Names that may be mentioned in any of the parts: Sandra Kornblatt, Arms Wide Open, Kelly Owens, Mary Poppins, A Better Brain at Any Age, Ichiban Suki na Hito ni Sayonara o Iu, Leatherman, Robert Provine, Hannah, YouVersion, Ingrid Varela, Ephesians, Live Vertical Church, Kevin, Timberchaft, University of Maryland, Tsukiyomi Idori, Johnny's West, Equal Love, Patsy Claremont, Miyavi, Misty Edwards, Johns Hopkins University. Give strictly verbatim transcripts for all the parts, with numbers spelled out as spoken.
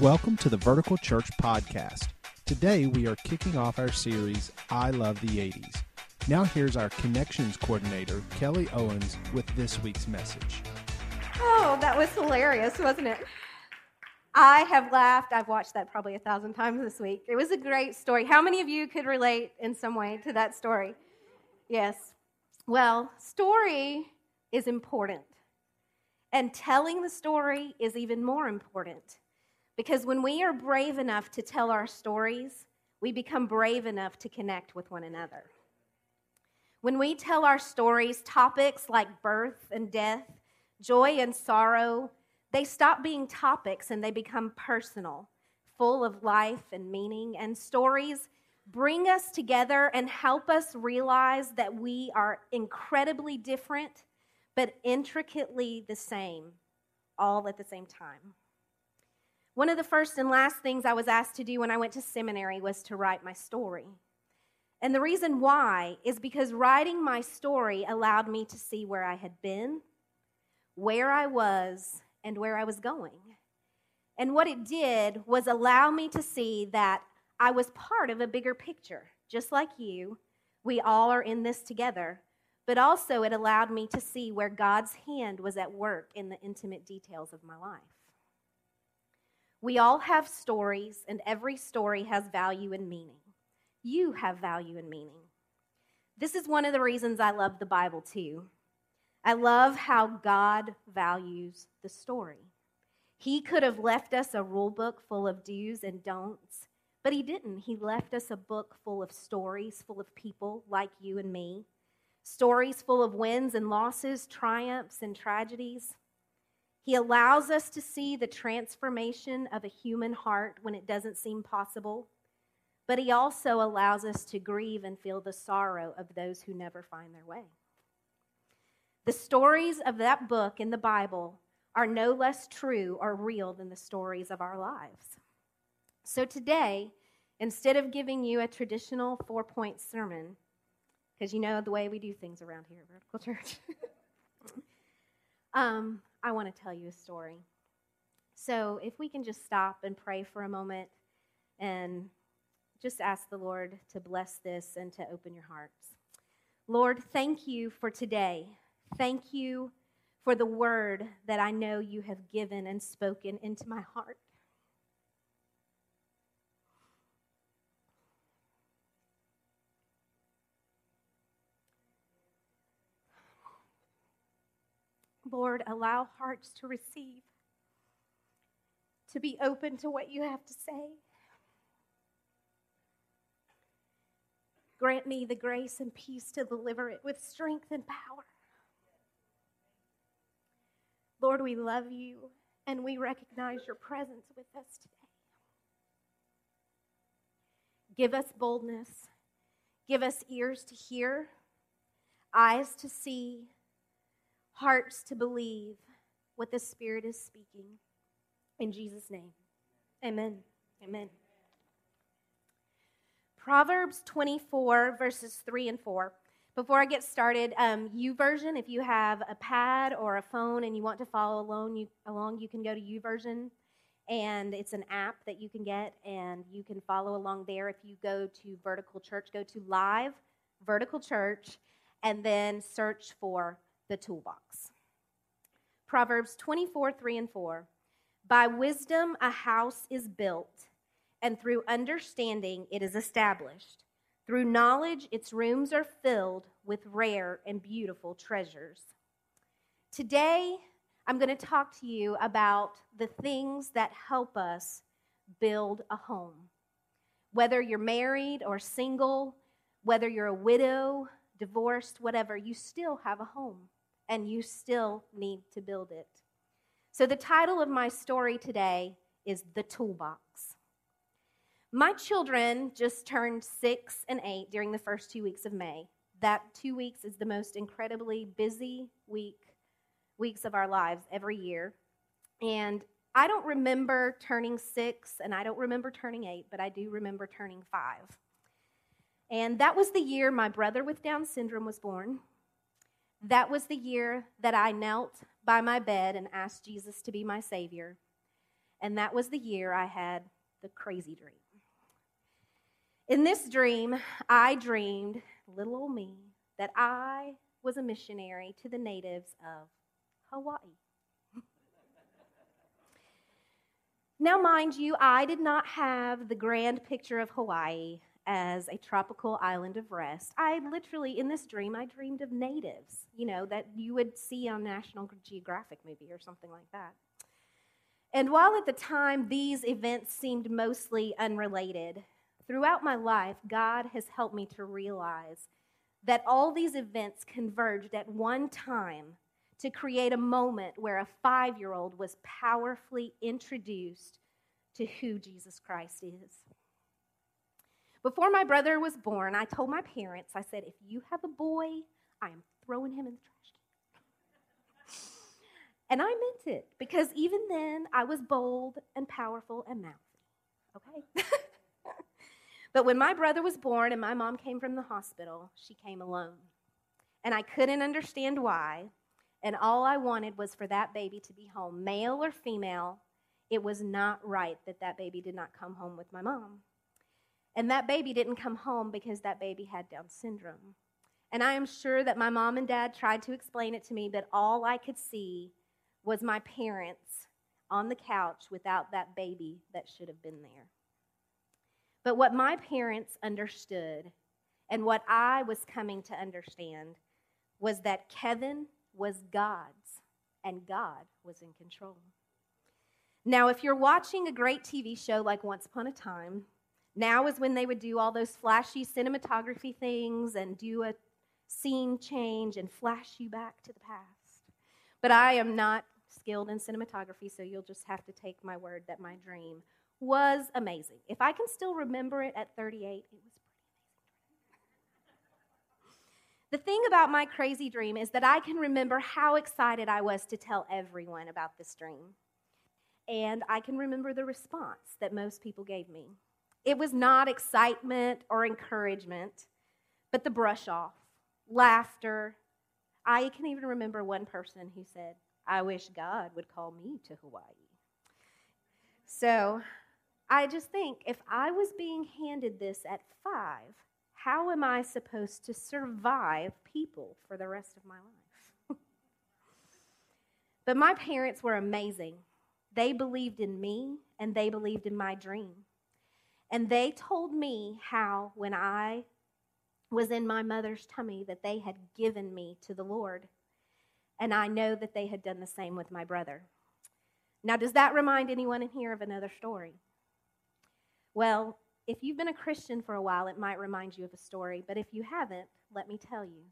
Welcome to the Vertical Church Podcast. Today we are kicking off our series, I Love the eighties. Now here's our Connections Coordinator, Kelly Owens, with this week's message. Oh, that was hilarious, wasn't it? I have laughed. I've watched that probably a thousand times this week. It was a great story. How many of you could relate in some way to that story? Yes. Well, story is important. And telling the story is even more important. Because when we are brave enough to tell our stories, we become brave enough to connect with one another. When we tell our stories, topics like birth and death, joy and sorrow, they stop being topics and they become personal, full of life and meaning. And stories bring us together and help us realize that we are incredibly different, but intricately the same, all at the same time. One of the first and last things I was asked to do when I went to seminary was to write my story. And the reason why is because writing my story allowed me to see where I had been, where I was, and where I was going. And what it did was allow me to see that I was part of a bigger picture. Just like you, we all are in this together. But also it allowed me to see where God's hand was at work in the intimate details of my life. We all have stories, and every story has value and meaning. You have value and meaning. This is one of the reasons I love the Bible, too. I love how God values the story. He could have left us a rule book full of do's and don'ts, but he didn't. He left us a book full of stories, full of people like you and me, stories full of wins and losses, triumphs and tragedies. He allows us to see the transformation of a human heart when it doesn't seem possible, but he also allows us to grieve and feel the sorrow of those who never find their way. The stories of that book in the Bible are no less true or real than the stories of our lives. So today, instead of giving you a traditional four-point sermon, because you know the way we do things around here at Vertical Church, um, I want to tell you a story. So if we can just stop and pray for a moment and just ask the Lord to bless this and to open your hearts. Lord, thank you for today. Thank you for the word that I know you have given and spoken into my heart. Lord, allow hearts to receive, to be open to what you have to say. Grant me the grace and peace to deliver it with strength and power. Lord, we love you, and we recognize your presence with us today. Give us boldness. Give us ears to hear, eyes to see, hearts to believe what the Spirit is speaking. In Jesus' name, amen. Amen. Proverbs twenty-four, verses three and four. Before I get started, um, YouVersion, if you have a pad or a phone and you want to follow along you, along, you can go to YouVersion, and it's an app that you can get, and you can follow along there. If you go to Vertical Church, go to Live Vertical Church, and then search for the toolbox. Proverbs twenty-four, three and four. By wisdom a house is built, and through understanding it is established. Through knowledge its rooms are filled with rare and beautiful treasures. Today, I'm going to talk to you about the things that help us build a home. Whether you're married or single, whether you're a widow, divorced, whatever, you still have a home. And you still need to build it. So the title of my story today is The Toolbox. My children just turned six and eight during the first two weeks of May. That two weeks is the most incredibly busy week, weeks of our lives every year. And I don't remember turning six, and I don't remember turning eight, but I do remember turning five. And that was the year my brother with Down syndrome was born. That was the year that I knelt by my bed and asked Jesus to be my Savior. and that was the year I had the crazy dream. In this dream, I dreamed, little old me, that I was a missionary to the natives of Hawaii. Now, mind you, I did not have the grand picture of Hawaii as a tropical island of rest. I literally, in this dream, I dreamed of natives, you know, that you would see on National Geographic movie or something like that. And while at the time these events seemed mostly unrelated, throughout my life, God has helped me to realize that all these events converged at one time to create a moment where a five-year-old was powerfully introduced to who Jesus Christ is. Before my brother was born, I told my parents, I said, if you have a boy, I am throwing him in the trash. And I meant it, because even then, I was bold and powerful and mouthy, okay? But when my brother was born and my mom came from the hospital, she came alone. And I couldn't understand why, and all I wanted was for that baby to be home, male or female. It was not right that that baby did not come home with my mom. And that baby didn't come home because that baby had Down syndrome. And I am sure that my mom and dad tried to explain it to me, but all I could see was my parents on the couch without that baby that should have been there. But what my parents understood and what I was coming to understand was that Kevin was God's, and God was in control. Now, if you're watching a great T V show like Once Upon a Time, now is when they would do all those flashy cinematography things and do a scene change and flash you back to the past. But I am not skilled in cinematography, so you'll just have to take my word that my dream was amazing. If I can still remember it at thirty-eight, it was pretty amazing. The thing about my crazy dream is that I can remember how excited I was to tell everyone about this dream. And I can remember the response that most people gave me. It was not excitement or encouragement, but the brush off, laughter. I can even remember one person who said, I wish God would call me to Hawaii. So I just think, if I was being handed this at five, how am I supposed to survive people for the rest of my life? But my parents were amazing. They believed in me, and they believed in my dream. And they told me how, when I was in my mother's tummy, that they had given me to the Lord. And I know that they had done the same with my brother. Now, does that remind anyone in here of another story? Well, if you've been a Christian for a while, it might remind you of a story. But if you haven't, let me tell you.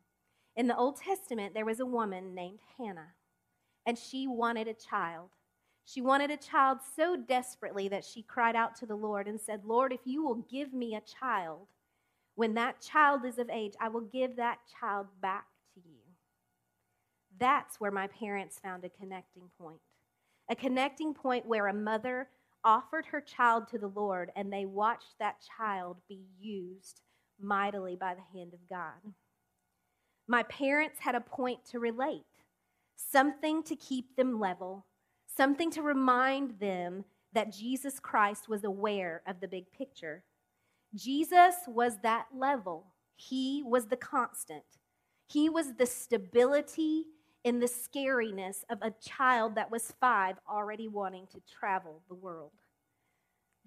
In the Old Testament, there was a woman named Hannah, and she wanted a child. She wanted a child so desperately that she cried out to the Lord and said, Lord, if you will give me a child, when that child is of age, I will give that child back to you. That's where my parents found a connecting point, a connecting point where a mother offered her child to the Lord, and they watched that child be used mightily by the hand of God. My parents had a point to relate, something to keep them level, something to remind them that Jesus Christ was aware of the big picture. Jesus was that level. He was the constant. He was the stability in the scariness of a child that was five already wanting to travel the world.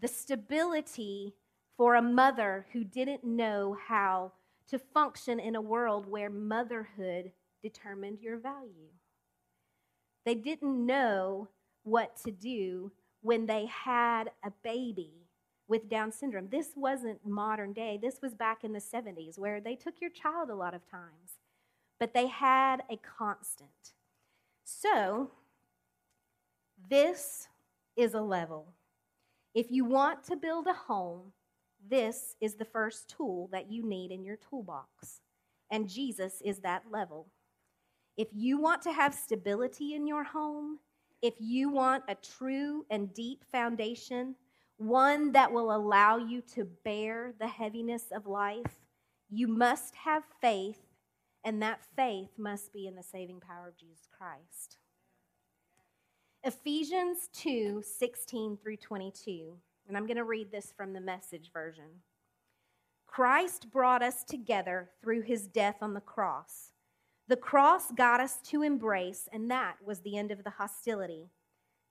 The stability for a mother who didn't know how to function in a world where motherhood determined your value. They didn't know what to do when they had a baby with Down syndrome. This wasn't modern day. This was back in the seventies, where they took your child a lot of times. But they had a constant. So this is a level. If you want to build a home, this is the first tool that you need in your toolbox. And Jesus is that level. If you want to have stability in your home, if you want a true and deep foundation, one that will allow you to bear the heaviness of life, you must have faith, and that faith must be in the saving power of Jesus Christ. Ephesians two sixteen through twenty-two, and I'm going to read this from the Message version. Christ brought us together through his death on the cross. The cross got us to embrace, and that was the end of the hostility.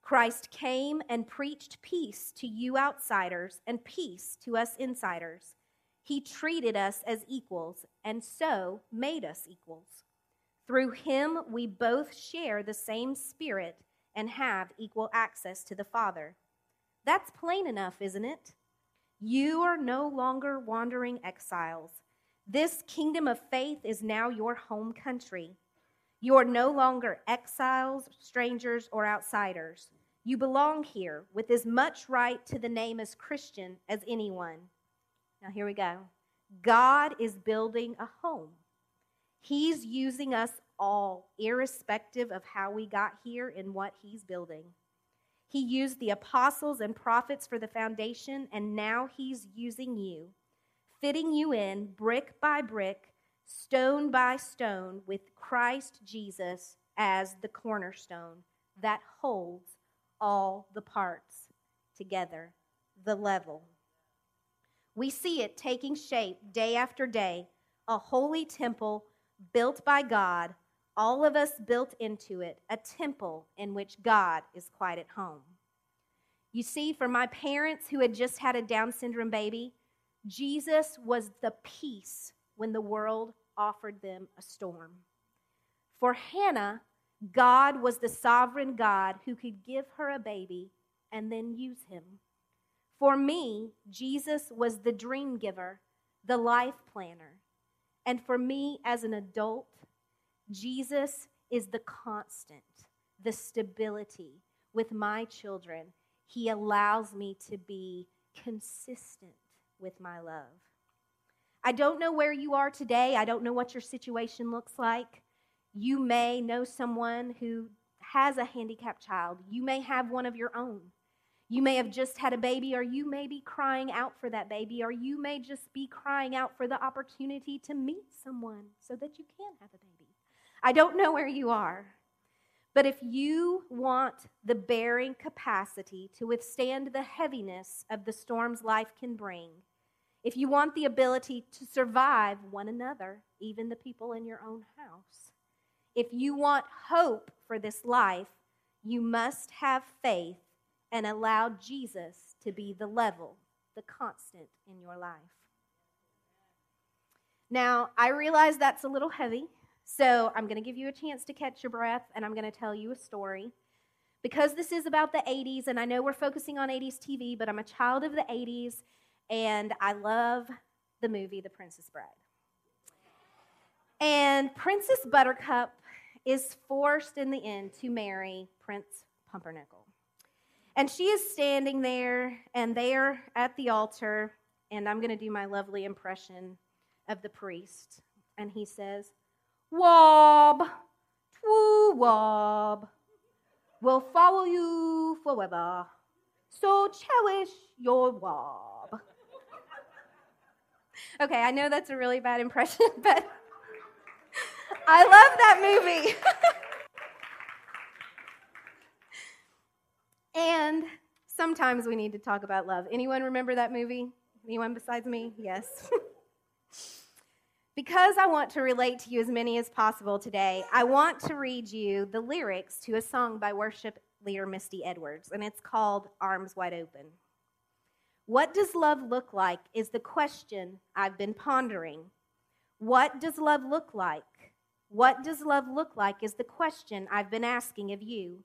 Christ came and preached peace to you outsiders and peace to us insiders. He treated us as equals and so made us equals. Through him, we both share the same spirit and have equal access to the Father. That's plain enough, isn't it? You are no longer wandering exiles. This kingdom of faith is now your home country. You are no longer exiles, strangers, or outsiders. You belong here with as much right to the name as Christian as anyone. Now here we go. God is building a home. He's using us all, irrespective of how we got here and what he's building. He used the apostles and prophets for the foundation, and now he's using you, fitting you in brick by brick, stone by stone, with Christ Jesus as the cornerstone that holds all the parts together, the level. We see it taking shape day after day, a holy temple built by God, all of us built into it, a temple in which God is quite at home. You see, for my parents who had just had a Down syndrome baby, Jesus was the peace when the world offered them a storm. For Hannah, God was the sovereign God who could give her a baby and then use him. For me, Jesus was the dream giver, the life planner. And for me as an adult, Jesus is the constant, the stability with my children. He allows me to be consistent with my love. I don't know where you are today. I don't know what your situation looks like. You may know someone who has a handicapped child. You may have one of your own. You may have just had a baby, or you may be crying out for that baby, or you may just be crying out for the opportunity to meet someone so that you can have a baby. I don't know where you are, but if you want the bearing capacity to withstand the heaviness of the storms life can bring, if you want the ability to survive one another, even the people in your own house, if you want hope for this life, you must have faith and allow Jesus to be the level, the constant in your life. Now, I realize that's a little heavy, so I'm going to give you a chance to catch your breath, and I'm going to tell you a story. Because this is about the eighties, and I know we're focusing on eighties T V, but I'm a child of the eighties, and I love the movie The Princess Bride. And Princess Buttercup is forced in the end to marry Prince Pumpernickel. And she is standing there, and they are at the altar, and I'm going to do my lovely impression of the priest. And he says, "Wob, twoo wob, will follow you forever, so cherish your wob." Okay, I know that's a really bad impression, but I love that movie. And sometimes we need to talk about love. Anyone remember that movie? Anyone besides me? Yes. Because I want to relate to you as many as possible today, I want to read you the lyrics to a song by worship leader Misty Edwards, and it's called Arms Wide Open. What does love look like is the question I've been pondering. What does love look like? What does love look like is the question I've been asking of you.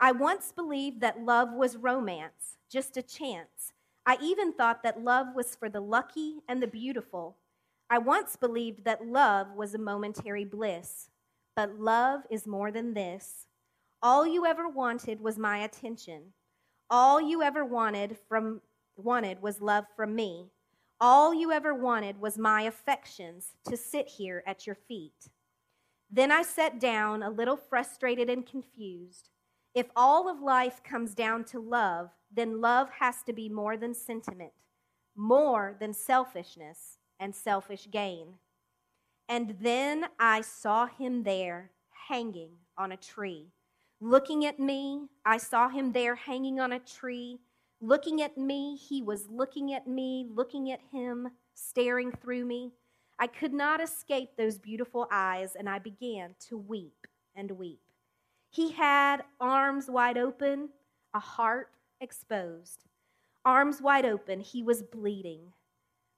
I once believed that love was romance, just a chance. I even thought that love was for the lucky and the beautiful. I once believed that love was a momentary bliss, but love is more than this. All you ever wanted was my attention. All you ever wanted from wanted was love from me. All you ever wanted was my affections to sit here at your feet. Then I sat down, a little frustrated and confused. If all of life comes down to love, then love has to be more than sentiment, more than selfishness and selfish gain. And then I saw him there, hanging on a tree, Looking at me, I saw him there hanging on a tree. Looking at me, he was looking at me, looking at him, staring through me. I could not escape those beautiful eyes, and I began to weep and weep. He had arms wide open, a heart exposed. Arms wide open, he was bleeding.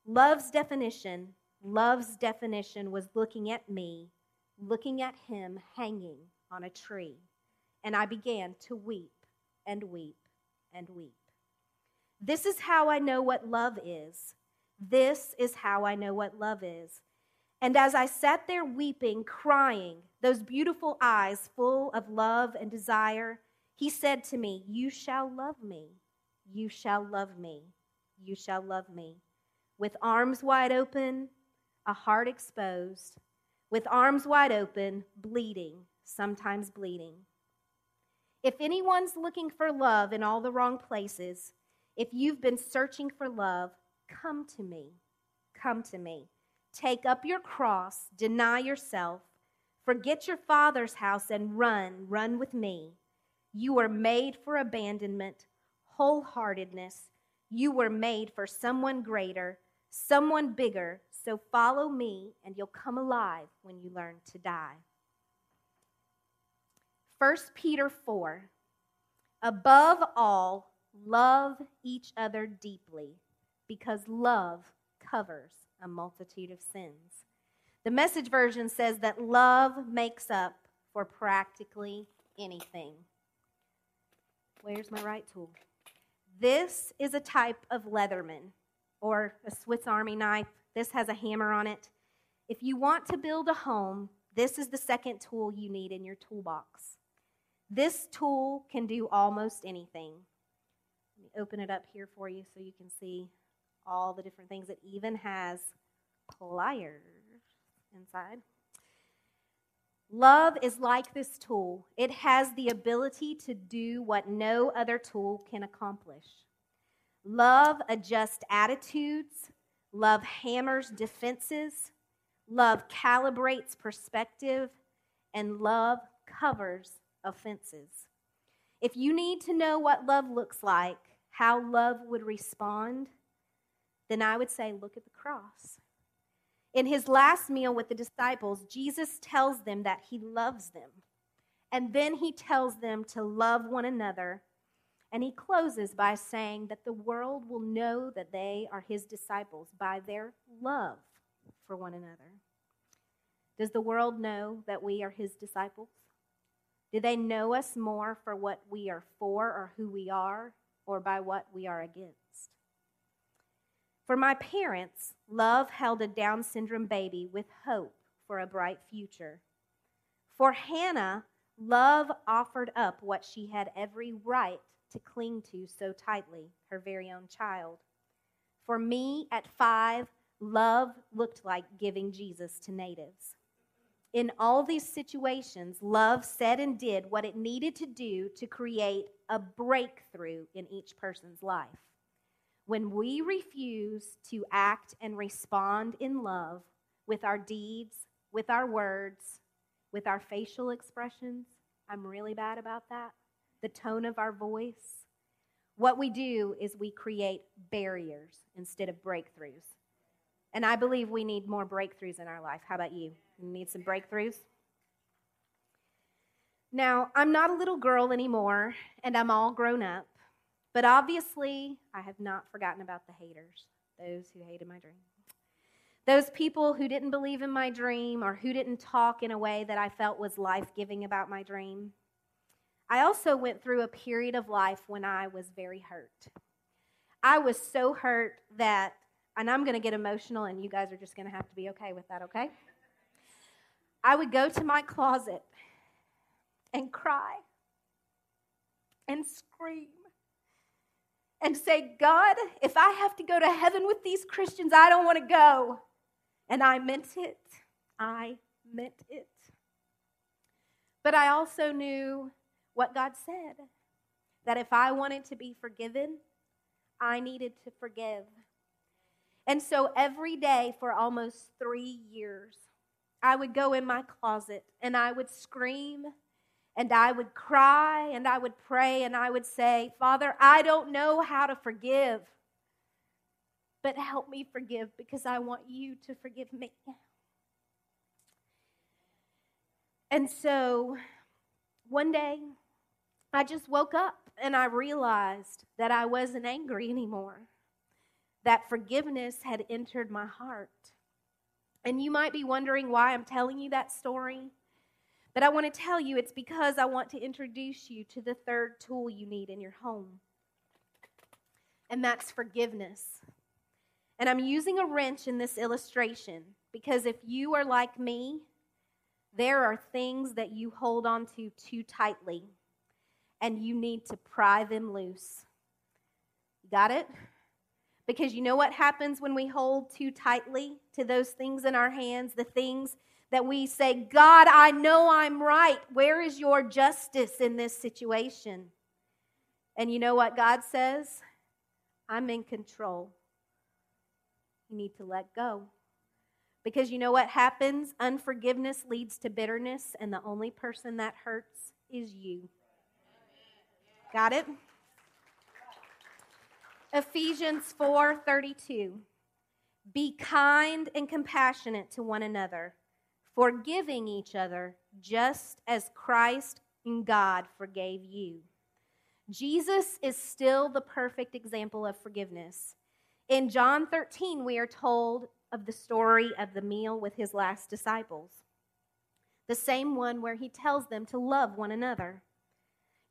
Love's definition, love's definition was looking at me, looking at him hanging on a tree. And I began to weep and weep and weep. This is how I know what love is. This is how I know what love is. And as I sat there weeping, crying, those beautiful eyes full of love and desire, he said to me, "You shall love me. You shall love me. You shall love me." With arms wide open, a heart exposed. With arms wide open, bleeding, sometimes bleeding. If anyone's looking for love in all the wrong places, if you've been searching for love, come to me. Come to me. Take up your cross, deny yourself, forget your father's house, and run, run with me. You were made for abandonment, wholeheartedness. You were made for someone greater, someone bigger, so follow me, and you'll come alive when you learn to die. First Peter four, above all, love each other deeply, because love covers a multitude of sins. The Message version says that love makes up for practically anything. Where's my right tool? This is a type of Leatherman or a Swiss Army knife. This has a hammer on it. If you want to build a home, this is the second tool you need in your toolbox. This tool can do almost anything. Let me open it up here for you so you can see all the different things. It even has pliers inside. Love is like this tool. It has the ability to do what no other tool can accomplish. Love adjusts attitudes. Love hammers defenses. Love calibrates perspective. And love covers offenses. If you need to know what love looks like, how love would respond, then I would say, look at the cross. In his last meal with the disciples, Jesus tells them that he loves them. And then he tells them to love one another. And he closes by saying that the world will know that they are his disciples by their love for one another. Does the world know that we are his disciples? Do they know us more for what we are for or who we are or by what we are against? For my parents, love held a Down syndrome baby with hope for a bright future. For Hannah, love offered up what she had every right to cling to so tightly, her very own child. For me, at five, love looked like giving Jesus to natives. In all these situations, love said and did what it needed to do to create a breakthrough in each person's life. When we refuse to act and respond in love with our deeds, with our words, with our facial expressions, I'm really bad about that, the tone of our voice, what we do is we create barriers instead of breakthroughs. And I believe we need more breakthroughs in our life. How about you? You need some breakthroughs? Now, I'm not a little girl anymore, and I'm all grown up. But obviously, I have not forgotten about the haters, those who hated my dream. Those people who didn't believe in my dream or who didn't talk in a way that I felt was life-giving about my dream. I also went through a period of life when I was very hurt. I was so hurt that, and I'm going to get emotional, and you guys are just going to have to be okay with that, okay? I would go to my closet and cry and scream. And say, God, if I have to go to heaven with these Christians, I don't want to go. And I meant it. I meant it. But I also knew what God said, that if I wanted to be forgiven, I needed to forgive. And so every day for almost three years, I would go in my closet and I would scream And I would cry, and I would pray, and I would say, Father, I don't know how to forgive, but help me forgive because I want you to forgive me. And so one day I just woke up and I realized that I wasn't angry anymore, that forgiveness had entered my heart. And you might be wondering why I'm telling you that story, but I want to tell you it's because I want to introduce you to the third tool you need in your home, and that's forgiveness. And I'm using a wrench in this illustration because if you are like me, there are things that you hold on to too tightly, and you need to pry them loose. Got it? Because you know what happens when we hold too tightly to those things in our hands, the things that we say, God, I know I'm right. Where is your justice in this situation? And you know what God says? I'm in control. You need to let go. Because you know what happens? Unforgiveness leads to bitterness, and the only person that hurts is you. Got it? Ephesians four thirty-two. Be kind and compassionate to one another, forgiving each other, just as Christ and God forgave you. Jesus is still the perfect example of forgiveness. In John thirteen, we are told of the story of the meal with his last disciples, the same one where he tells them to love one another.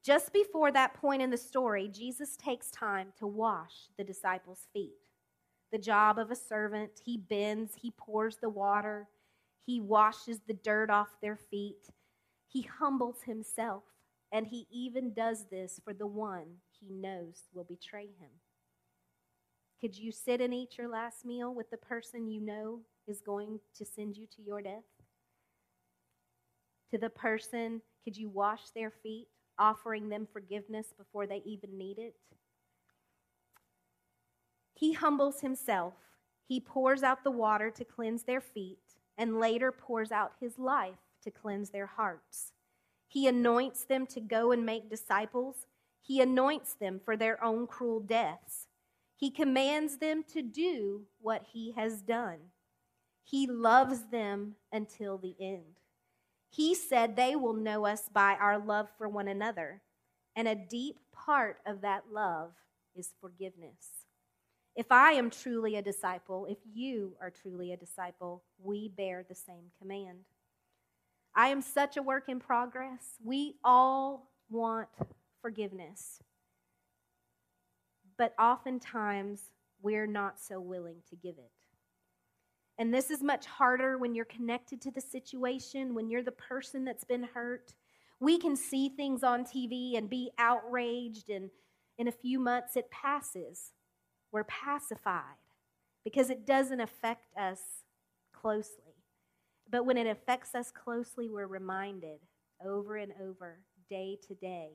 Just before that point in the story, Jesus takes time to wash the disciples' feet. The job of a servant, he bends, he pours the water, he washes the dirt off their feet, he humbles himself, and he even does this for the one he knows will betray him. Could you sit and eat your last meal with the person you know is going to send you to your death? To the person, could you wash their feet, offering them forgiveness before they even need it? He humbles himself. He pours out the water to cleanse their feet and later pours out his life to cleanse their hearts. He anoints them to go and make disciples. He anoints them for their own cruel deaths. He commands them to do what he has done. He loves them until the end. He said they will know us by our love for one another, and a deep part of that love is forgiveness. If I am truly a disciple, if you are truly a disciple, we bear the same command. I am such a work in progress. We all want forgiveness, but oftentimes we're not so willing to give it. And this is much harder when you're connected to the situation, when you're the person that's been hurt. We can see things on T V and be outraged, and in a few months it passes. We're pacified because it doesn't affect us closely. But when it affects us closely, we're reminded over and over, day to day,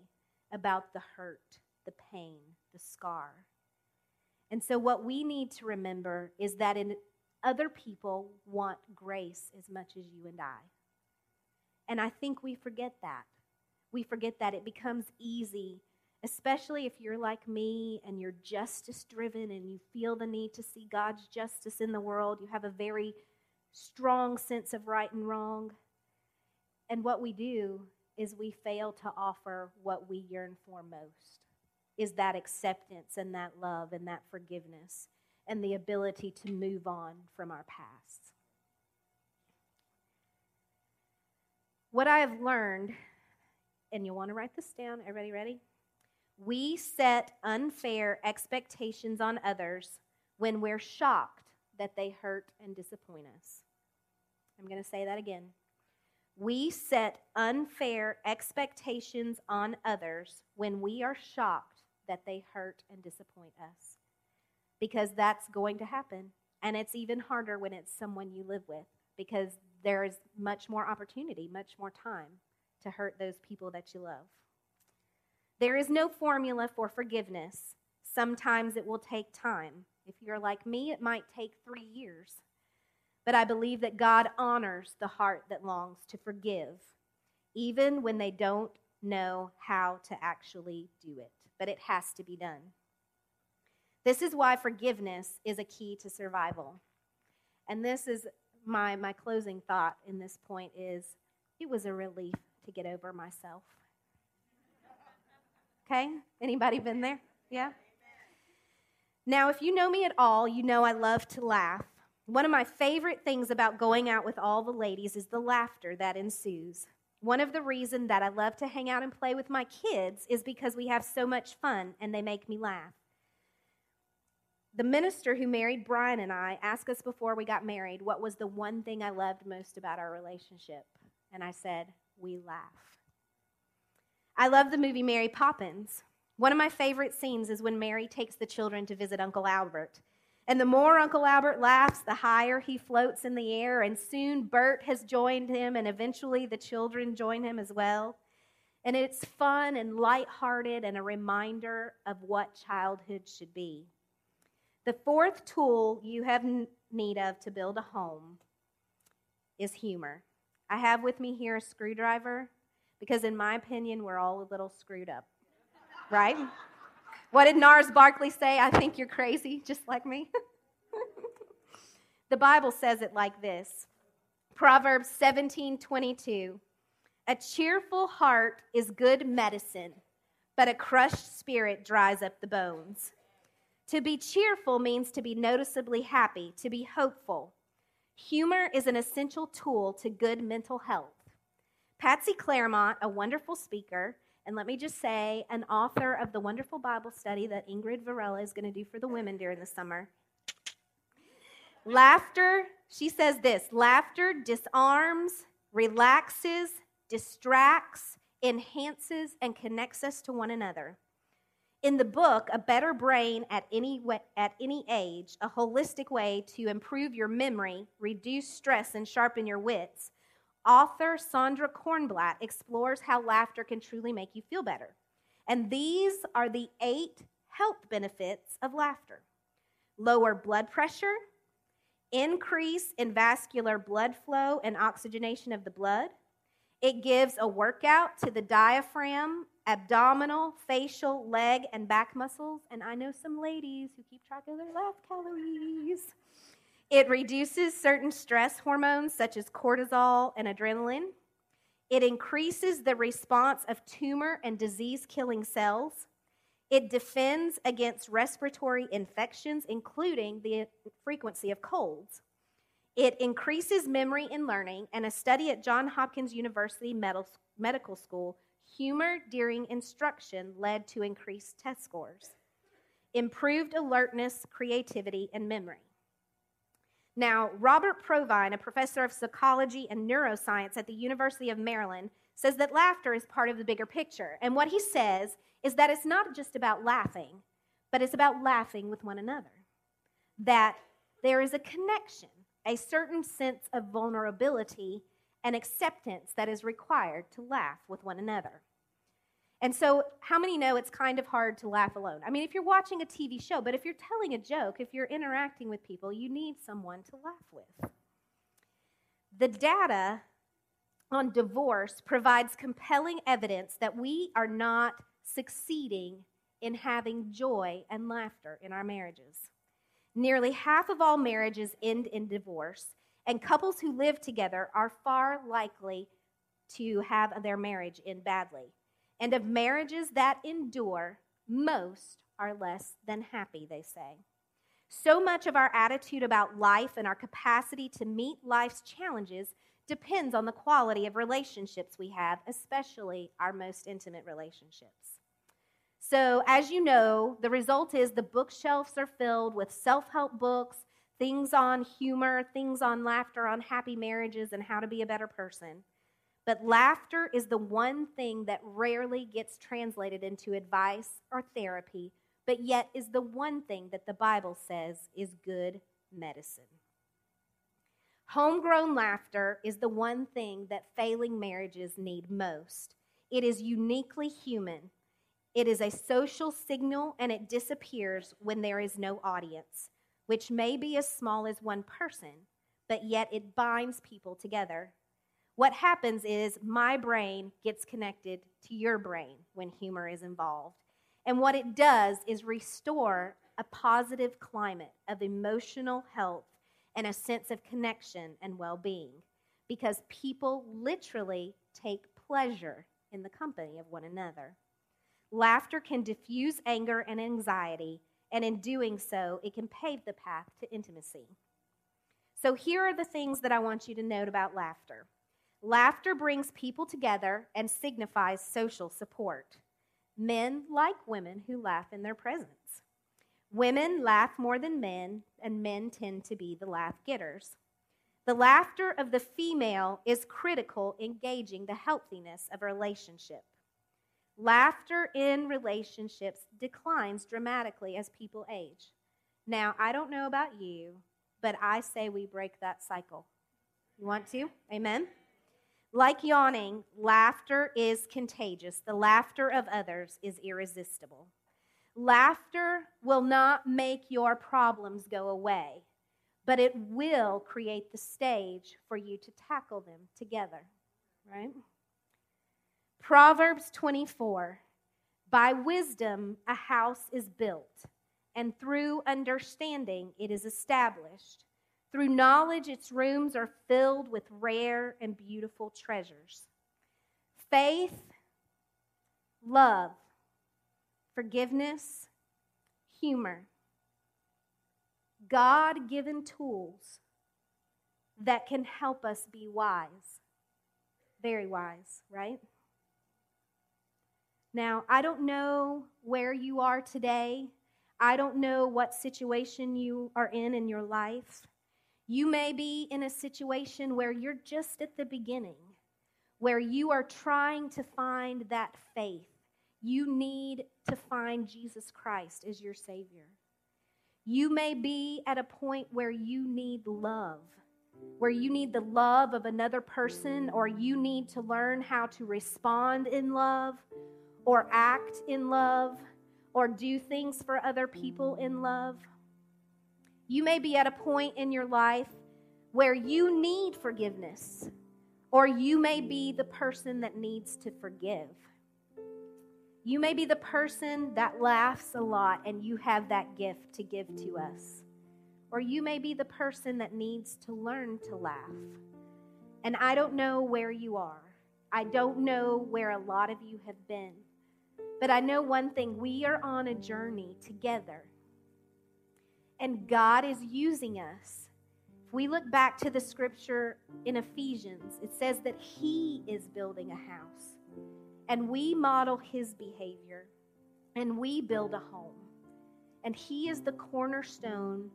about the hurt, the pain, the scar. And so what we need to remember is that in other people want grace as much as you and I. And I think we forget that. We forget that. It becomes easy, especially if you're like me and you're justice-driven and you feel the need to see God's justice in the world. You have a very strong sense of right and wrong. And what we do is we fail to offer what we yearn for most, is that acceptance and that love and that forgiveness and the ability to move on from our past. What I have learned, and you'll want to write this down. Everybody ready? We set unfair expectations on others when we're shocked that they hurt and disappoint us. I'm going to say that again. We set unfair expectations on others when we are shocked that they hurt and disappoint us, because that's going to happen. And it's even harder when it's someone you live with, because there is much more opportunity, much more time to hurt those people that you love. There is no formula for forgiveness. Sometimes it will take time. If you're like me, it might take three years. But I believe that God honors the heart that longs to forgive. even when they don't know how to actually do it. But it has to be done. This is why forgiveness is a key to survival. And this is my, my closing thought in this point is, it was a relief to get over myself. Okay? Anybody been there? Yeah? Now, if you know me at all, you know I love to laugh. One of my favorite things about going out with all the ladies is the laughter that ensues. One of the reasons that I love to hang out and play with my kids is because we have so much fun and they make me laugh. The minister who married Brian and I asked us before we got married what was the one thing I loved most about our relationship. And I said, we laugh. I love the movie Mary Poppins. One of my favorite scenes is when Mary takes the children to visit Uncle Albert. And the more Uncle Albert laughs, the higher he floats in the air, and soon Bert has joined him, and eventually the children join him as well. And it's fun and lighthearted and a reminder of what childhood should be. The fourth tool you have need of to build a home is humor. I have with me here a screwdriver, because in my opinion, we're all a little screwed up, right? What did Nars Barkley say? I think you're crazy, just like me. The Bible says it like this. Proverbs seventeen twenty-two. A cheerful heart is good medicine, but a crushed spirit dries up the bones. To be cheerful means to be noticeably happy, to be hopeful. Humor is an essential tool to good mental health. Patsy Claremont, a wonderful speaker, and let me just say, an author of the wonderful Bible study that Ingrid Varela is going to do for the women during the summer. Laughter, she says this, laughter disarms, relaxes, distracts, enhances, and connects us to one another. In the book, A Better Brain at Any at Any Age, a holistic way to improve your memory, reduce stress, and sharpen your wits, author Sandra Kornblatt explores how laughter can truly make you feel better. And these are the eight health benefits of laughter. Lower blood pressure, increase in vascular blood flow and oxygenation of the blood. It gives a workout to the diaphragm, abdominal, facial, leg, and back muscles. And I know some ladies who keep track of their laugh calories. It reduces certain stress hormones such as cortisol and adrenaline. It increases the response of tumor and disease-killing cells. It defends against respiratory infections, including the frequency of colds. It increases memory and learning, and a study at Johns Hopkins University Medical School, humor during instruction led to increased test scores. Improved alertness, creativity, and memory. Now, Robert Provine, a professor of psychology and neuroscience at the University of Maryland, says that laughter is part of the bigger picture. And what he says is that it's not just about laughing, but it's about laughing with one another. That there is a connection, a certain sense of vulnerability and acceptance that is required to laugh with one another. And so how many know it's kind of hard to laugh alone? I mean, if you're watching a T V show, but if you're telling a joke, if you're interacting with people, you need someone to laugh with. The data on divorce provides compelling evidence that we are not succeeding in having joy and laughter in our marriages. Nearly half of all marriages end in divorce, and couples who live together are far likely to have their marriage end badly. And of marriages that endure, most are less than happy, they say. So much of our attitude about life and our capacity to meet life's challenges depends on the quality of relationships we have, especially our most intimate relationships. So, as you know, the result is the bookshelves are filled with self-help books, things on humor, things on laughter, on happy marriages, and how to be a better person. But laughter is the one thing that rarely gets translated into advice or therapy, but yet is the one thing that the Bible says is good medicine. Homegrown laughter is the one thing that failing marriages need most. It is uniquely human. It is a social signal, and it disappears when there is no audience, which may be as small as one person, but yet it binds people together. what happens is my brain gets connected to your brain when humor is involved. And what it does is restore a positive climate of emotional health and a sense of connection and well-being, because people literally take pleasure in the company of one another. Laughter can diffuse anger and anxiety, and in doing so, it can pave the path to intimacy. So here are the things that I want you to note about laughter. Laughter brings people together and signifies social support. Men like women who laugh in their presence. Women laugh more than men, and men tend to be the laugh getters. The laughter of the female is critical in gauging the healthiness of a relationship. Laughter in relationships declines dramatically as people age. Now, I don't know about you, but I say we break that cycle. You want to? Amen? Like yawning, laughter is contagious. The laughter of others is irresistible. Laughter will not make your problems go away, but it will create the stage for you to tackle them together, right? Proverbs twenty-four, by wisdom a house is built, and through understanding it is established. Through knowledge, its rooms are filled with rare and beautiful treasures. Faith, love, forgiveness, humor, God-given tools that can help us be wise. Very wise, right? Now, I don't know where you are today. I don't know what situation you are in in your life. You may be in a situation where you're just at the beginning, where you are trying to find that faith. You need to find Jesus Christ as your Savior. You may be at a point where you need love, where you need the love of another person, or you need to learn how to respond in love, or act in love, or do things for other people in love. You may be at a point in your life where you need forgiveness, or you may be the person that needs to forgive. You may be the person that laughs a lot and you have that gift to give to us. Or you may be the person that needs to learn to laugh. And I don't know where you are. I don't know where a lot of you have been. But I know one thing, we are on a journey together. And God is using us. If we look back to the scripture in Ephesians, it says that He is building a house. And we model His behavior. And we build a home. And He is the cornerstone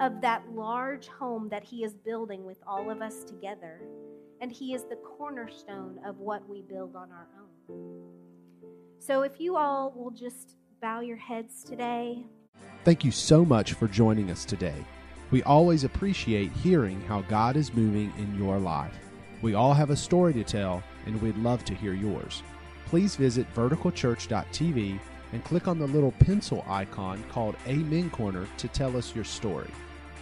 of that large home that He is building with all of us together. And He is the cornerstone of what we build on our own. So if you all will just bow your heads today. Thank you so much for joining us today. We always appreciate hearing how God is moving in your life. We all have a story to tell, and we'd love to hear yours. Please visit vertical church dot t v and click on the little pencil icon called Amen Corner to tell us your story.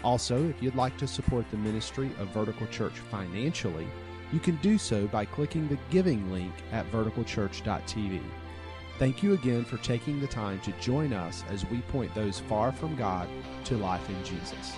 Also, if you'd like to support the ministry of Vertical Church financially, you can do so by clicking the giving link at vertical church dot t v. Thank you again for taking the time to join us as we point those far from God to life in Jesus.